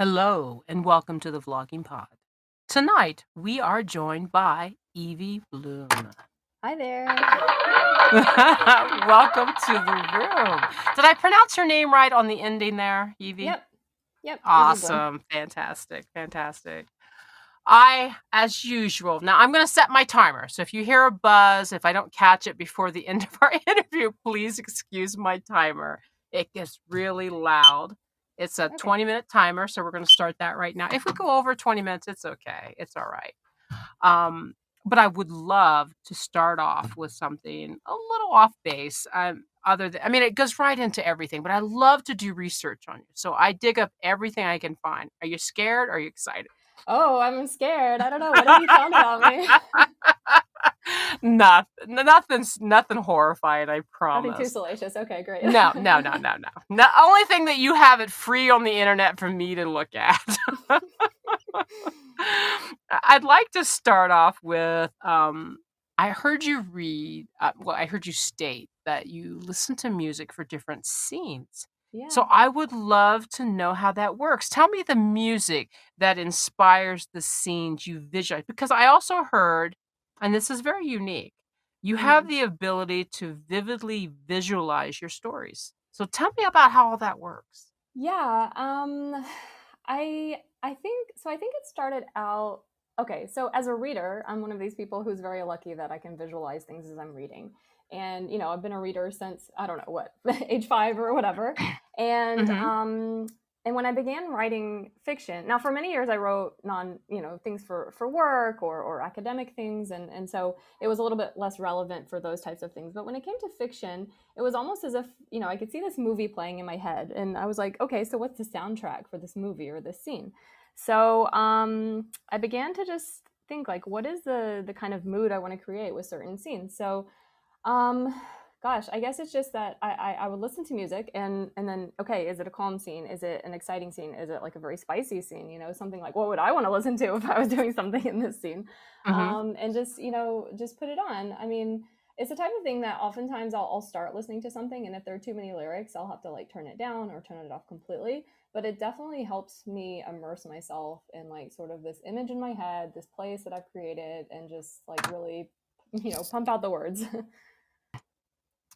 Hello, and welcome to The Vlogging Pod. Tonight, we are joined by Evie Bloom. Hi there. Welcome to the room. Did I pronounce your name right on the ending there, Evie? Yep. Awesome. Fantastic. As usual, now I'm going to set my timer. So if you hear a buzz, if I don't catch it before the end of our interview, please excuse my timer. It gets really loud. It's a 20-minute timer, so we're going to start that right now. If we go over 20 minutes, it's okay. It's all right. But I would love to start off with something a little off base. It goes right into everything, but I love to do research on you. So I dig up everything I can find. Are you scared? Or are you excited? Oh, I'm scared. I don't know. What have you found about me? Nothing horrifying, I promise. Nothing too salacious. Okay, great. No. The only thing that you have it free on the internet for me to look at. I'd like to start off with, I heard you state that you listen to music for different scenes. Yeah. So I would love to know how that works. Tell me the music that inspires the scenes you visualize, because I also heard, and this is very unique, you have the ability to vividly visualize your stories. So tell me about how all that works. Yeah. I think it started out, okay, so as a reader, I'm one of these people who's very lucky that I can visualize things as I'm reading. And, you know, I've been a reader since, I don't know what, age 5 or whatever. And and when I began writing fiction, now for many years I wrote things for work or academic things. And so it was a little bit less relevant for those types of things. But when it came to fiction, it was almost as if, you know, I could see this movie playing in my head. And I was like, okay, so what's the soundtrack for this movie or this scene? So I began to just think, like, what is the kind of mood I want to create with certain scenes? So I guess it's just that I would listen to music and then, okay, is it a calm scene? Is it an exciting scene? Is it like a very spicy scene? You know, something like, what would I want to listen to if I was doing something in this scene? And just put it on. I mean, it's the type of thing that oftentimes I'll start listening to something, and if there are too many lyrics, I'll have to like turn it down or turn it off completely. But it definitely helps me immerse myself in like sort of this image in my head, this place that I've created, and just like really, you know, pump out the words.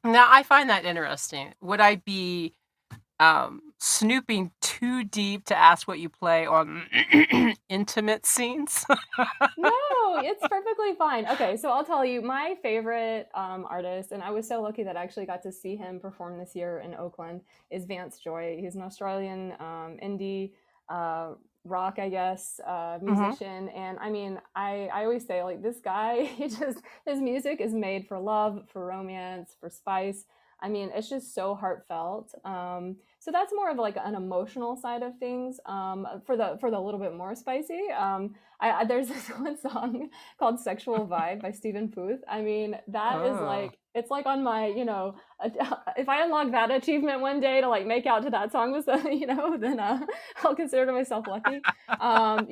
Now, I find that interesting. Would I be snooping too deep to ask what you play on intimate scenes? No, it's perfectly fine. Okay, so I'll tell you, my favorite artist, and I was so lucky that I actually got to see him perform this year in Oakland, is Vance Joy. He's an Australian indie rock, I guess, musician. And I mean, I always say, like, this guy, his music is made for love, for romance, for spice. I mean, it's just so heartfelt. So that's more of like an emotional side of things. For the little bit more spicy, there's this one song called "Sexual Vibe" by Stephen Puth. I mean, that is like, it's like on my, you know, if I unlock that achievement one day to like make out to that song with, you know, then I'll consider myself lucky.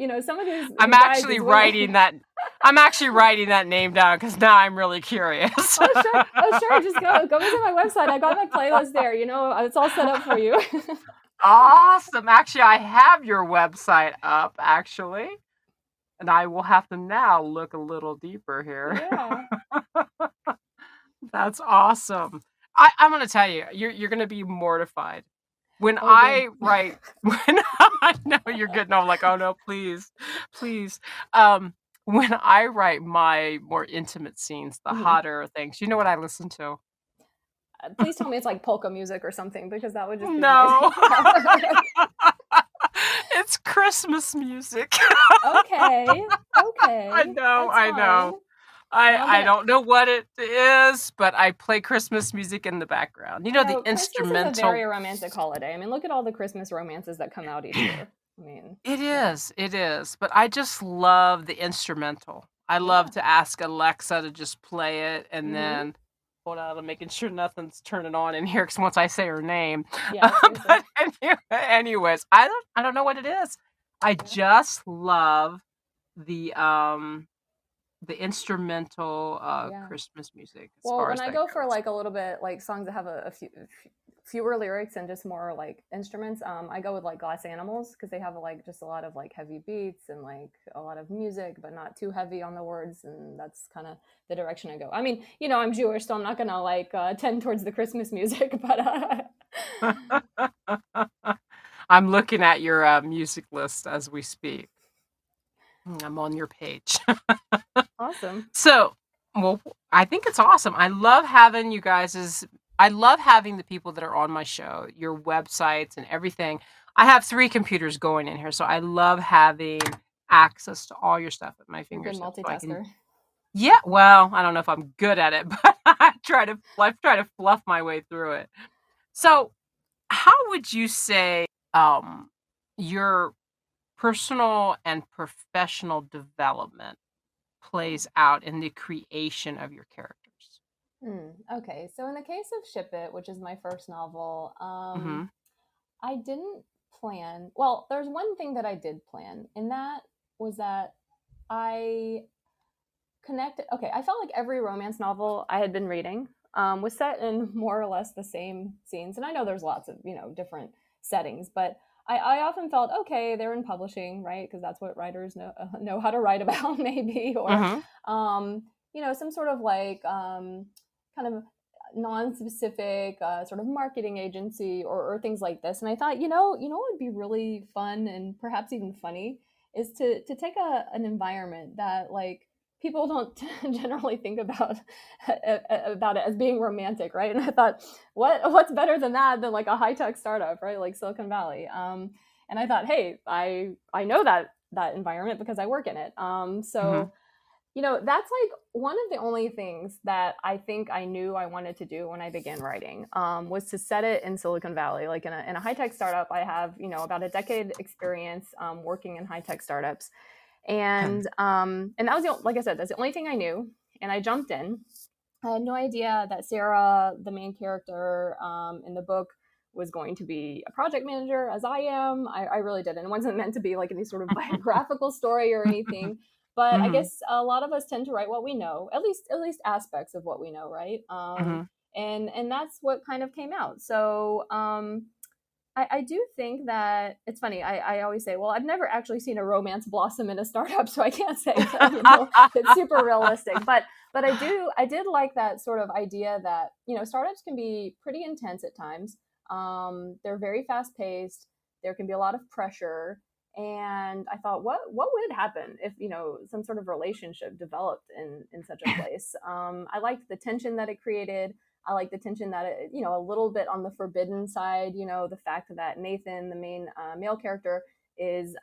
You know, some of these. I'm actually writing that name down because now I'm really curious. Oh sure, just go visit my website. I got my playlist there. You know, it's all set up for you. Awesome. Actually, I have your website up, actually, and I will have to now look a little deeper here. Yeah. That's awesome. I'm going to tell you, you're going to be mortified. I know you're good. No, I'm like, oh no, please. When I write my more intimate scenes, the hotter things, you know what I listen to? Please tell me it's like polka music or something, because that would just be no. It's Christmas music. Okay. I know. I don't know what it is, but I play Christmas music in the background. You know, the Christmas instrumental. It's a very romantic holiday. I mean, look at all the Christmas romances that come out each year. I mean, it is. But I just love the instrumental. I love to ask Alexa to just play it, and then hold on, I'm making sure nothing's turning on in here because once I say her name. Yeah, but anyways, I don't know what it is. I just love the instrumental Christmas music. Well, when I go for like a little bit like songs that have a few fewer lyrics and just more like instruments. I go with like Glass Animals because they have like just a lot of like heavy beats and like a lot of music, but not too heavy on the words. And that's kind of the direction I go. I mean, you know, I'm Jewish, so I'm not gonna like tend towards the Christmas music, but I'm looking at your music list as we speak. I'm on your page. Awesome. So, well, I think it's awesome. I love having you guys's. I love having the people that are on my show, your websites and everything. I have 3 computers going in here, so I love having access to all your stuff at my fingertips. You're a multitasker. So yeah, well, I don't know if I'm good at it, but I try to fluff my way through it. So, how would you say your personal and professional development plays out in the creation of your characters? Okay, so in the case of Ship It, which is my first novel, I didn't plan. Well, there's one thing that I did plan, and that was that I connected. Okay, I felt like every romance novel I had been reading was set in more or less the same scenes. And I know there's lots of, you know, different settings, but I often felt, okay, they're in publishing, right? Because that's what writers know how to write about, maybe, or, you know, some sort of like kind of non-specific sort of marketing agency or things like this. And I thought, you know, what would be really fun and perhaps even funny is to take an environment that like people don't generally think about it as being romantic, right? And I thought, what's better than that than like a high-tech startup, right? Like Silicon Valley. And I thought, hey, I know that environment because I work in it. So. You know, that's like one of the only things that I think I knew I wanted to do when I began writing was to set it in Silicon Valley, like in a high-tech startup. I have, you know, about a decade experience working in high-tech startups. And that was, like I said, that's the only thing I knew. And I jumped in. I had no idea that Sarah, the main character in the book, was going to be a project manager, as I am. I really didn't. It wasn't meant to be like any sort of biographical story or anything. But I guess a lot of us tend to write what we know, at least aspects of what we know, right? And that's what kind of came out. So I do think that it's funny. I always say, well, I've never actually seen a romance blossom in a startup, so I can't say that, you know, it's super realistic. But I did like that sort of idea that, you know, startups can be pretty intense at times. They're very fast paced. There can be a lot of pressure. And I thought, what would happen if, you know, some sort of relationship developed in such a place? I liked the tension that it created. I liked the tension that it, you know, a little bit on the forbidden side, you know, the fact that Nathan, the main male character, is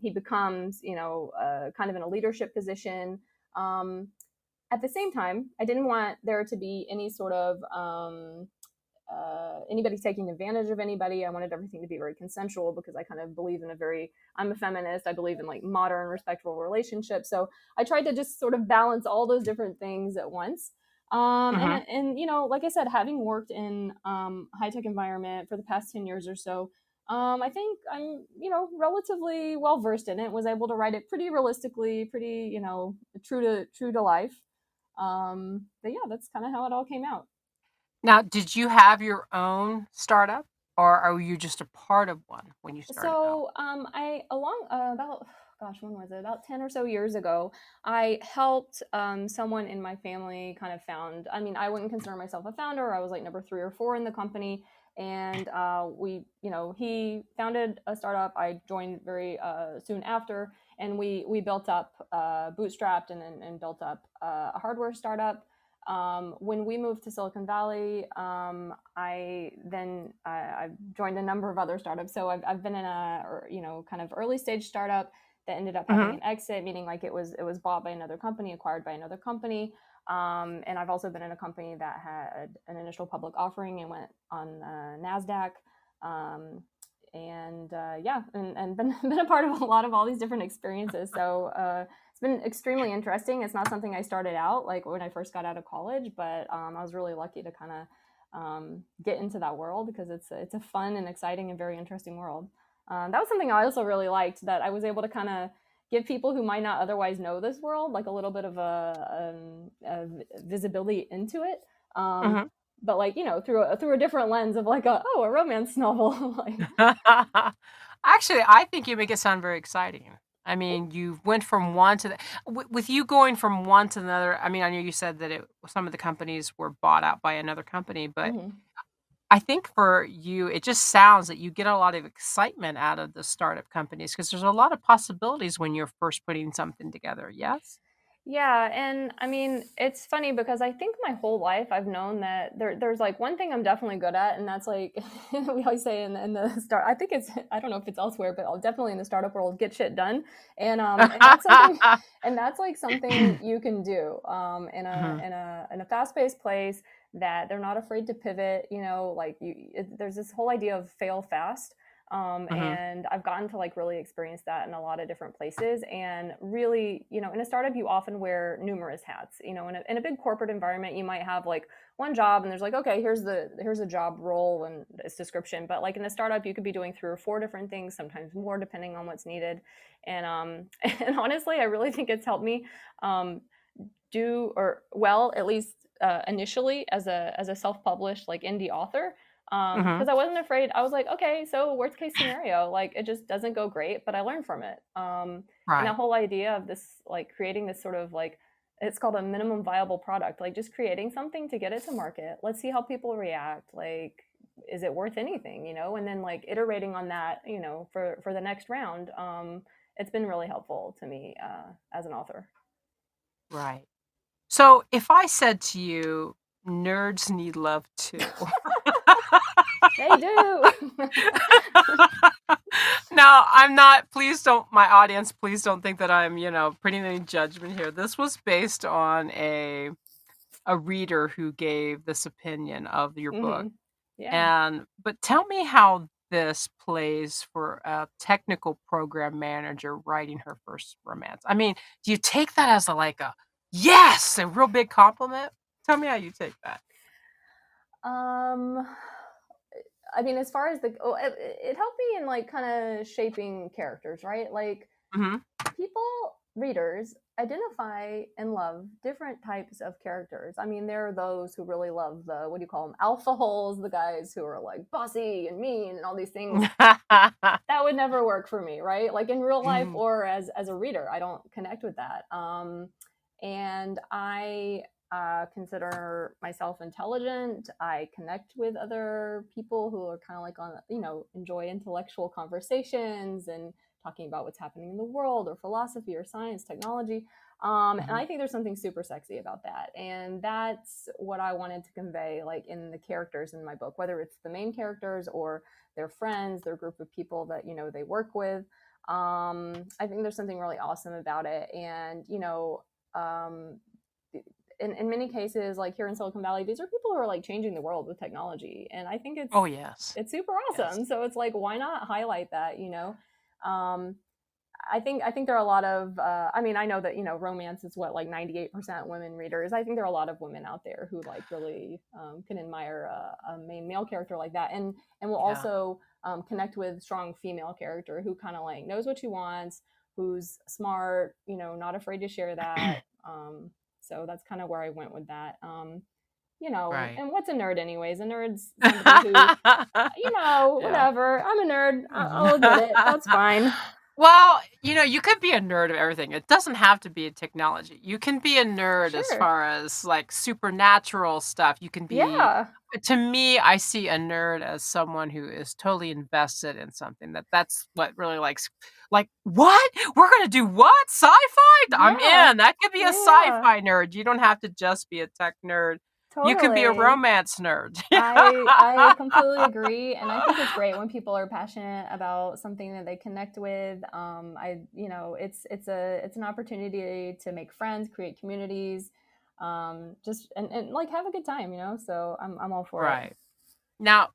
he becomes, you know, kind of in a leadership position. At the same time, I didn't want there to be any sort of anybody taking advantage of anybody. I wanted everything to be very consensual because I kind of believe in I'm a feminist. I believe in like modern, respectful relationships. So I tried to just sort of balance all those different things at once. And, you know, like I said, having worked in high-tech environment for the past 10 years or so, I think I'm, you know, relatively well-versed in it, was able to write it pretty realistically, pretty, you know, true to life. But yeah, that's kind of how it all came out. Now, did you have your own startup, or are you just a part of one when you started? So, About 10 or so years ago, I helped someone in my family kind of found. I mean, I wouldn't consider myself a founder. I was like number 3 or 4 in the company, and we, you know, he founded a startup. I joined very soon after, and we built up, bootstrapped, and built up a hardware startup. When we moved to Silicon Valley, I joined a number of other startups. So I've been in kind of early stage startup that ended up having an exit, meaning like it was bought by another company, acquired by another company. And I've also been in a company that had an initial public offering and went on NASDAQ. And been a part of a lot of all these different experiences. So, been extremely interesting. It's not something I started out like when I first got out of college, but I was really lucky to kind of get into that world because it's a fun and exciting and very interesting world. That was something I also really liked, that I was able to kind of give people who might not otherwise know this world like a little bit of a visibility into it. but like, you know, through a different lens of like a romance novel. Like, actually, I think you make it sound very exciting. I mean, you went from one to the, with you going from one to another. I mean, I know you said that some of the companies were bought out by another company, but mm-hmm. I think for you, it just sounds that you get a lot of excitement out of the startup companies because there's a lot of possibilities when you're first putting something together. Yes. Yeah. And I mean, it's funny because I think my whole life I've known that there's like one thing I'm definitely good at. And that's like, we always say I don't know if it's elsewhere, but definitely in the startup world, get shit done. And that's something, and that's like something you can do in a fast-paced place that they're not afraid to pivot, you know, like there's this whole idea of fail fast. And I've gotten to like really experience that in a lot of different places, and really, you know, in a startup, you often wear numerous hats, you know, in a big corporate environment, you might have like one job and there's like, okay, here's the job role and its description. But like in a startup, you could be doing 3 or 4 different things, sometimes more depending on what's needed. And honestly, I really think it's helped me, initially as a self-published like indie author. Because I wasn't afraid. I was like, okay, so worst case scenario, like it just doesn't go great, but I learned from it. Right. And the whole idea of this, like creating this sort of like, it's called a minimum viable product, like just creating something to get it to market. Let's see how people react. Like, is it worth anything, you know? And then like iterating on that, you know, for the next round, it's been really helpful to me as an author. Right. So if I said to you, nerds need love too. They do. Now, I'm not, my audience, please don't think that I'm, you know, putting any judgment here. This was based on a reader who gave this opinion of your book. Yeah. But tell me how this plays for a technical program manager writing her first romance. I mean, do you take that as a real big compliment? Tell me how you take that. I mean, as far as it helped me in like kind of shaping characters, right? Like readers identify and love different types of characters. I mean, there are those who really love the, what do you call them? Alpha holes, the guys who are like bossy and mean and all these things. That would never work for me, right? Like in real life or as a reader, I don't connect with that. And I consider myself intelligent. I connect with other people who are kind of like on, you know, enjoy intellectual conversations and talking about what's happening in the world or philosophy or science, technology. And I think there's something super sexy about that. And that's what I wanted to convey, like in the characters in my book, whether it's the main characters or their friends, their group of people that, you know, they work with. I think there's something really awesome about it. And, you know, in many cases, like here in Silicon Valley, these are people who are like changing the world with technology. And I think it's, it's super awesome. Yes. So it's like, why not highlight that, you know? I think there are a lot of, I mean, I know that, you know, romance is what, like 98% women readers. I think there are a lot of women out there who like really can admire a main male character like that. And will also connect with strong female character who kind of like knows what she wants, who's smart, you know, not afraid to share that. So that's kind of where I went with that. You know, right. And what's a nerd anyways? A nerd's somebody who, you know, whatever. I'm a nerd. I'll admit it. That's fine. Well, you know, you could be a nerd of everything. It doesn't have to be a technology. You can be a nerd as far as like supernatural stuff. You can be, to me, I see a nerd as someone who is totally invested in something that's what really likes. Like, what? We're going to do what? Sci-fi? Yeah. I'm in. That could be a sci-fi nerd. You don't have to just be a tech nerd. Totally. You could be a romance nerd. I completely agree. And I think it's great when people are passionate about something that they connect with. It's an opportunity to make friends, create communities, just like have a good time, you know? So I'm all for it. Right. Now,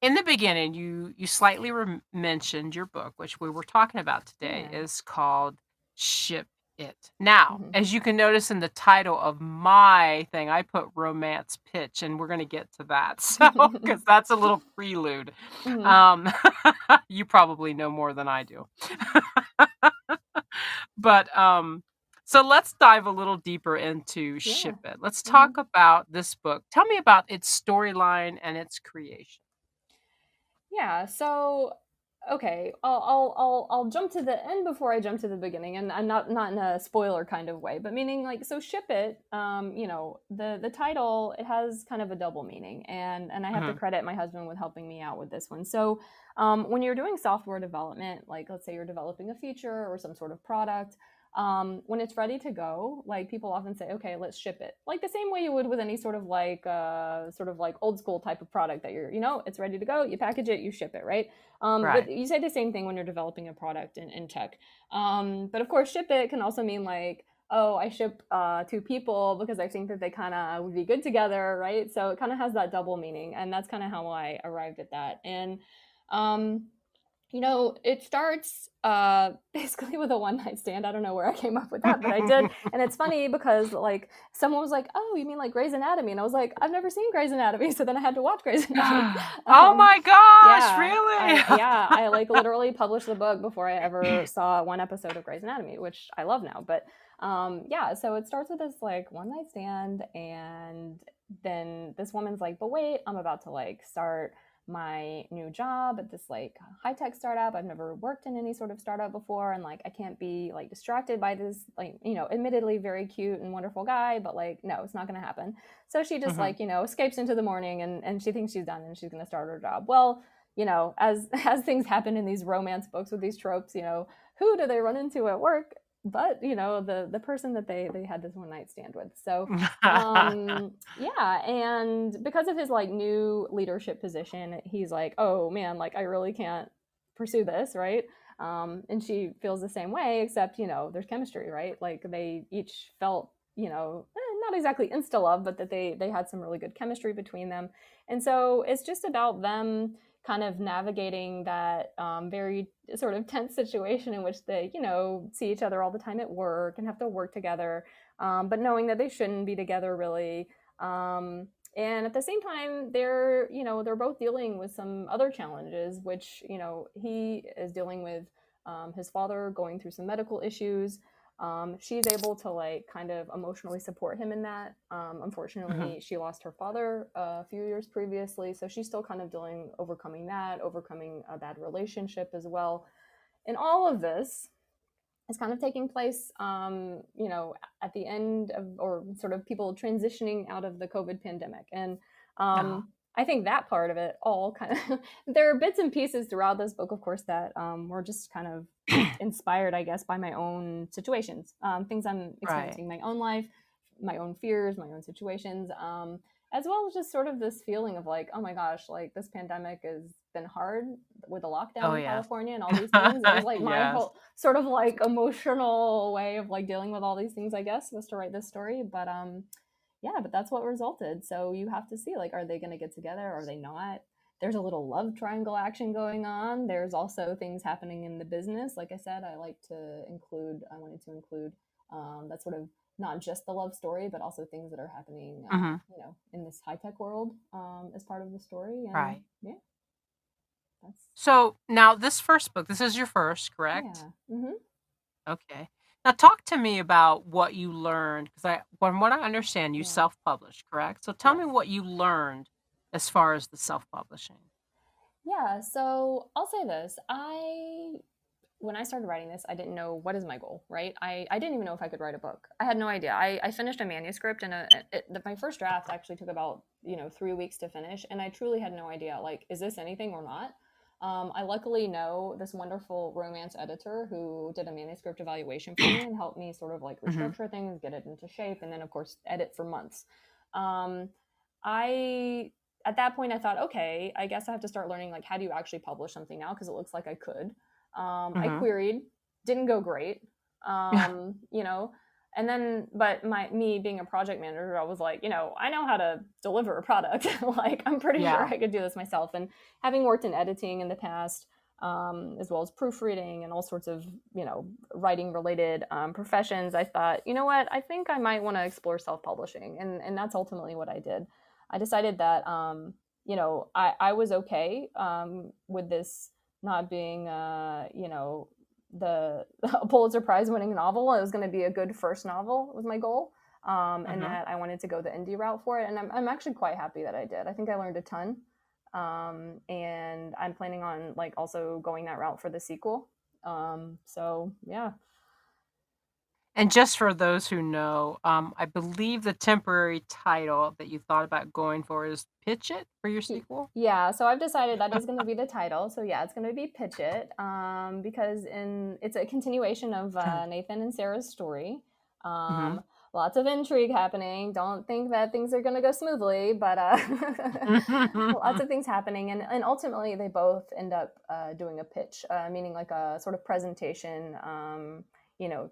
in the beginning, you slightly mentioned your book, which we were talking about today, is called Ship It. Now, as you can notice in the title of my thing, I put romance pitch, and we're going to get to that. So, because that's a little prelude. You probably know more than I do. But So let's dive a little deeper into Ship It. Let's talk about this book. Tell me about its storyline and its creation. Yeah. So, okay, I'll jump to the end before I jump to the beginning, and not in a spoiler kind of way, but meaning like, so Ship It, you know, the title, it has kind of a double meaning, and I have to credit my husband with helping me out with this one. So when you're doing software development, like let's say you're developing a feature or some sort of product, when it's ready to go, like people often say, okay, let's ship it. Like the same way you would with any sort of like old school type of product that you're, you know, it's ready to go, you package it, you ship it, right? Right. But you say the same thing when you're developing a product in tech. But of course, ship it can also mean like, oh, I ship two people because I think that they kind of would be good together, right? So it kind of has that double meaning. And that's kind of how I arrived at that. And, you know, it starts basically with a one-night stand. I don't know where I came up with that, but I did. And it's funny because, like, someone was like, oh, you mean like Grey's Anatomy? And I was like, I've never seen Grey's Anatomy. So then I had to watch Grey's Anatomy. Oh, my gosh, really? I, like, literally published the book before I ever saw one episode of Grey's Anatomy, which I love now. But, yeah, so it starts with this, like, one-night stand. And then this woman's like, but wait, I'm about to, like, start my new job at this like high-tech startup. I've never worked in any sort of startup before, and like I can't be like distracted by this, like, you know, admittedly very cute and wonderful guy, but like no, it's not gonna happen. So she just like, you know, escapes into the morning, and she thinks she's done and she's gonna start her job. Well, you know, as things happen in these romance books with these tropes, you know, who do they run into at work but, you know, the person that they had this one night stand with. So, yeah. And because of his like new leadership position, he's like, oh man, like I really can't pursue this. Right. And she feels the same way, except, you know, there's chemistry, right? Like they each felt, you know, not exactly insta love, but that they had some really good chemistry between them. And so it's just about them kind of navigating that very sort of tense situation in which they, you know, see each other all the time at work and have to work together, but knowing that they shouldn't be together really. And at the same time, they're, you know, they're both dealing with some other challenges, which, you know, he is dealing with his father going through some medical issues. She's able to like kind of emotionally support him in that. Unfortunately, she lost her father a few years previously, so she's still kind of overcoming that, overcoming a bad relationship as well. And all of this is kind of taking place, you know, at the end of, or sort of people transitioning out of the COVID pandemic. And I think that part of it all kind of, there are bits and pieces throughout this book, of course, that were just kind of inspired, I guess, by my own situations, things I'm experiencing, my own life, my own fears, my own situations, as well as just sort of this feeling of like, oh my gosh, like this pandemic has been hard with the lockdown in California and all these things. It was like my whole sort of like emotional way of like dealing with all these things, I guess, was to write this story. But yeah, but that's what resulted. So you have to see, like, are they going to get together? Are they not? There's a little love triangle action going on. There's also things happening in the business. Like I said, I wanted to include that sort of not just the love story, but also things that are happening, you know, in this high tech world as part of the story. And, yeah. So now this first book, this is your first, correct? Yeah. Okay. Now, talk to me about what you learned, because from what I understand, you self-published, correct? So tell me what you learned as far as the self-publishing. Yeah, so I'll say this. When I started writing this, I didn't know what is my goal, right? I didn't even know if I could write a book. I had no idea. I finished a manuscript, and my first draft actually took about, you know, 3 weeks to finish, and I truly had no idea, like, is this anything or not? I luckily know this wonderful romance editor who did a manuscript evaluation for me and helped me sort of like restructure things, get it into shape, and then of course edit for months. At that point I thought, okay, I guess I have to start learning like how do you actually publish something now, because it looks like I could. I queried, didn't go great, you know. And then, but me being a project manager, I was like, you know, I know how to deliver a product. Like, I'm pretty sure I could do this myself. And having worked in editing in the past, as well as proofreading and all sorts of, you know, writing related professions, I thought, you know what, I think I might want to explore self-publishing. And that's ultimately what I did. I decided that, you know, I was okay with this not being, you know, the Pulitzer Prize winning novel. It was going to be a good first novel was my goal. And that I wanted to go the indie route for it. And I'm actually quite happy that I did. I think I learned a ton. And I'm planning on like also going that route for the sequel. So yeah. And just for those who know, I believe the temporary title that you thought about going for is Pitch It for your sequel? Yeah, so I've decided that is going to be the title. So yeah, it's going to be Pitch It, because it's a continuation of Nathan and Sarah's story. Lots of intrigue happening. Don't think that things are going to go smoothly, but lots of things happening. And ultimately, they both end up doing a pitch, meaning like a sort of presentation,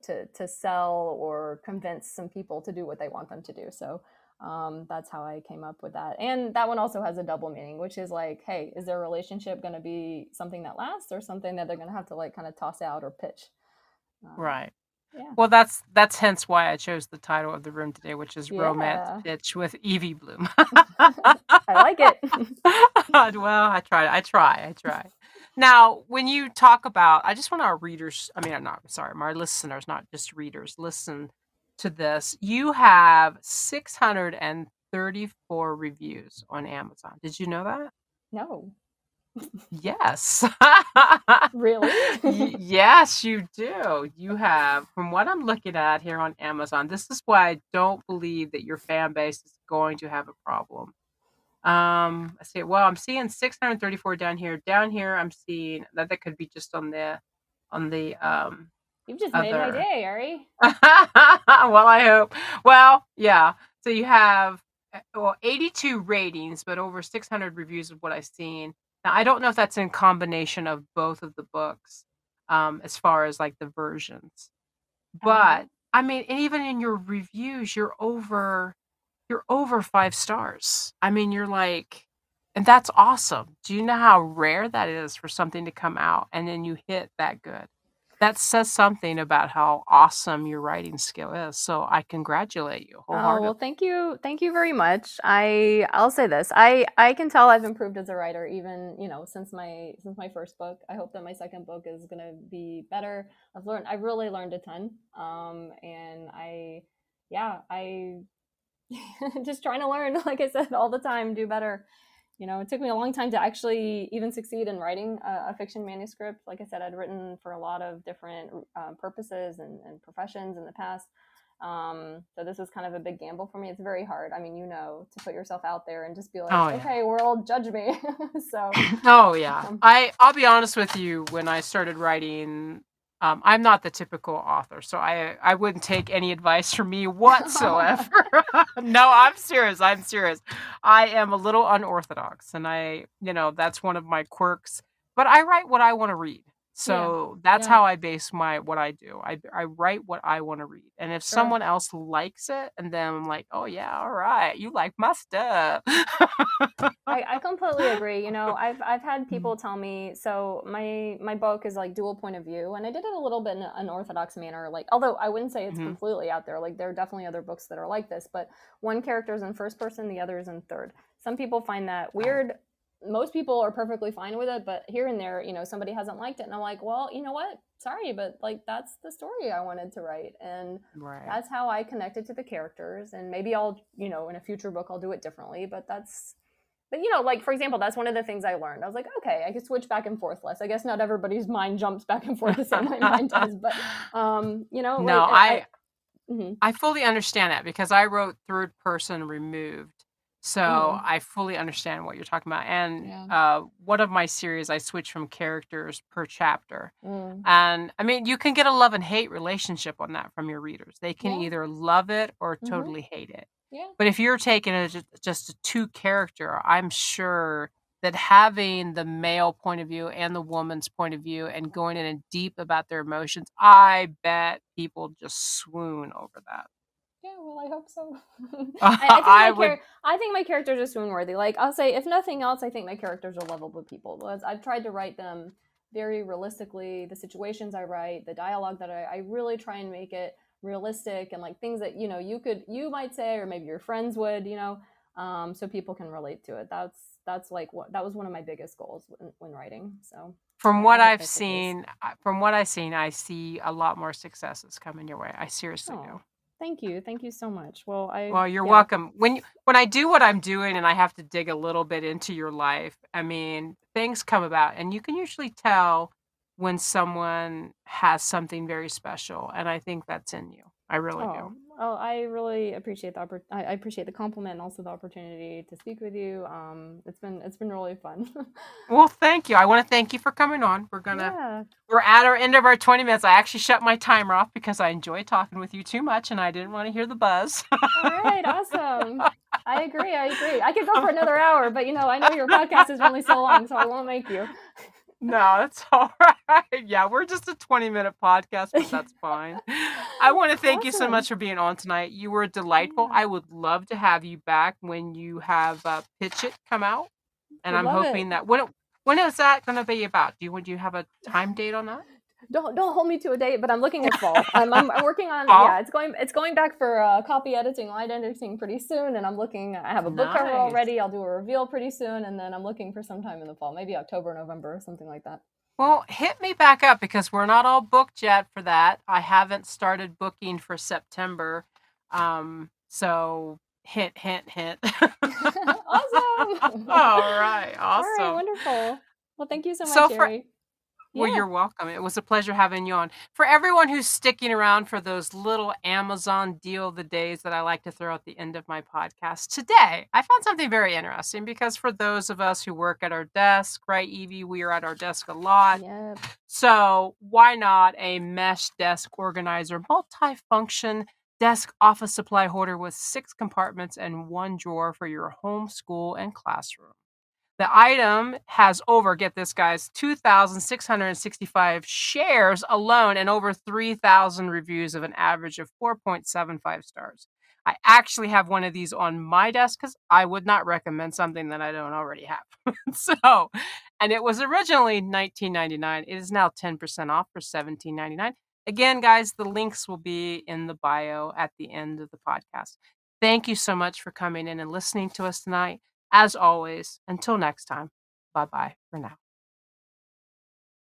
to sell or convince some people to do what they want them to do. So that's how I came up with that. And that one also has a double meaning, which is like, hey, is their relationship going to be something that lasts or something that they're going to have to like kind of toss out or pitch? Right. Yeah. Well, that's hence why I chose the title of the room today, which is Romance Pitch with Evie Bloom. I like it. Well, I try. Now, when you talk about, I just want our readers, my listeners, not just readers, listen to this. You have 634 reviews on Amazon. Did you know that? No. Yes. Really? Yes, you do. You have, from what I'm looking at here on Amazon, this is why I don't believe that your fan base is going to have a problem. I'm seeing 634 down here. I'm seeing that could be just on the you've just made my day, Ari. Well, I hope. Well, yeah. So you have 82 ratings, but over 600 reviews of what I've seen. Now, I don't know if that's in combination of both of the books, as far as like the versions, but and even in your reviews, you're over 5 stars. You're like, and that's awesome. Do you know how rare that is for something to come out and then you hit that good? That says something about how awesome your writing skill is. So I congratulate you wholeheartedly. Oh, well, thank you. Thank you very much. I'll say this. I can tell I've improved as a writer even, since my first book. I hope that my second book is going to be better. I've really learned a ton. I just trying to learn, like I said, all the time, do better. It took me a long time to actually even succeed in writing a fiction manuscript. Like I said, I'd written for a lot of different purposes and professions in the past. So this was kind of a big gamble for me. It's very hard, to put yourself out there and just be like, okay, world, judge me. So. Oh, yeah. I'll be honest with you. When I started writing, I'm not the typical author, so I wouldn't take any advice from me whatsoever. No, I'm serious. I am a little unorthodox, and I that's one of my quirks. But I write what I want to read, so that's how I base what I do. I write what I want to read, and if someone else likes it, and then I'm like, oh yeah, all right, you like my stuff. I completely agree. I've had people tell me, so my book is like dual point of view, and I did it a little bit in an unorthodox manner. Like, although I wouldn't say it's completely out there. Like, there are definitely other books that are like this, but one character is in first person, the other is in third. Some people find that weird. Most people are perfectly fine with it, but here and there, somebody hasn't liked it. And I'm like, well, you know what? Sorry, but like, that's the story I wanted to write. And that's how I connected to the characters. And maybe I'll, in a future book, I'll do it differently. But like, for example, that's one of the things I learned. I was like, okay, I can switch back and forth less. I guess not everybody's mind jumps back and forth the same way mine does. But, No, I fully understand that because I wrote third person removed. So I fully understand what you're talking about. And one of my series, I switched from characters per chapter. And you can get a love and hate relationship on that from your readers. They can either love it or totally hate it. Yeah. But if you're taking just a 2-character, I'm sure that having the male point of view and the woman's point of view and going in and deep about their emotions, I bet people just swoon over that. Yeah, well, I hope so. I think my characters are swoon-worthy. Like, I'll say, if nothing else, I think my characters are lovable people. I've tried to write them very realistically. The situations I write, the dialogue that I really try and make it realistic and like things that, you might say, or maybe your friends would, so people can relate to it. That's like what that was one of my biggest goals when writing. So from what I've seen, I see a lot more successes coming your way. I seriously do. Thank you so much. Well, you're welcome. When I do what I'm doing and I have to dig a little bit into your life, I mean, things come about, and you can usually tell when someone has something very special, and I think that's in you. I really do. Oh, I really appreciate the compliment and also the opportunity to speak with you. It's been really fun. Well, thank you. I want to thank you for coming on. We're at our end of our 20 minutes. I actually shut my timer off because I enjoy talking with you too much, and I didn't want to hear the buzz. All right, awesome. I agree. I could go for another hour, but I know your podcast is only so long, so I won't make you. No, that's all right. Yeah, we're just a 20-minute podcast, but that's fine. I want to thank you so much for being on tonight. You were delightful. Yeah. I would love to have you back when you have Pitch It come out. And I'm hoping that when is that going to be about? Do you have a time date on that? Don't hold me to a date, but I'm looking at fall. I'm working on it's going back for copy editing, line editing pretty soon, and I have a book cover already. I'll do a reveal pretty soon, and then I'm looking for sometime in the fall, maybe October, November, or something like that. Well, hit me back up because we're not all booked yet for that. I haven't started booking for September, so hint, hint, hint. Awesome. All right, awesome. All right, wonderful. Well, thank you so much, Jerry. Well, you're welcome. It was a pleasure having you on. For everyone who's sticking around for those little Amazon deal of the days that I like to throw at the end of my podcast, today I found something very interesting because for those of us who work at our desk, right, Evie, we are at our desk a lot. Yep. So why not a mesh desk organizer, multifunction desk office supply hoarder with 6 compartments and 1 drawer for your home, school, and classroom? The item has over, get this guys, 2,665 shares alone and over 3,000 reviews of an average of 4.75 stars. I actually have one of these on my desk because I would not recommend something that I don't already have. And it was originally $19.99. It is now 10% off for $17.99. Again, guys, the links will be in the bio at the end of the podcast. Thank you so much for coming in and listening to us tonight. As always, until next time, bye-bye for now.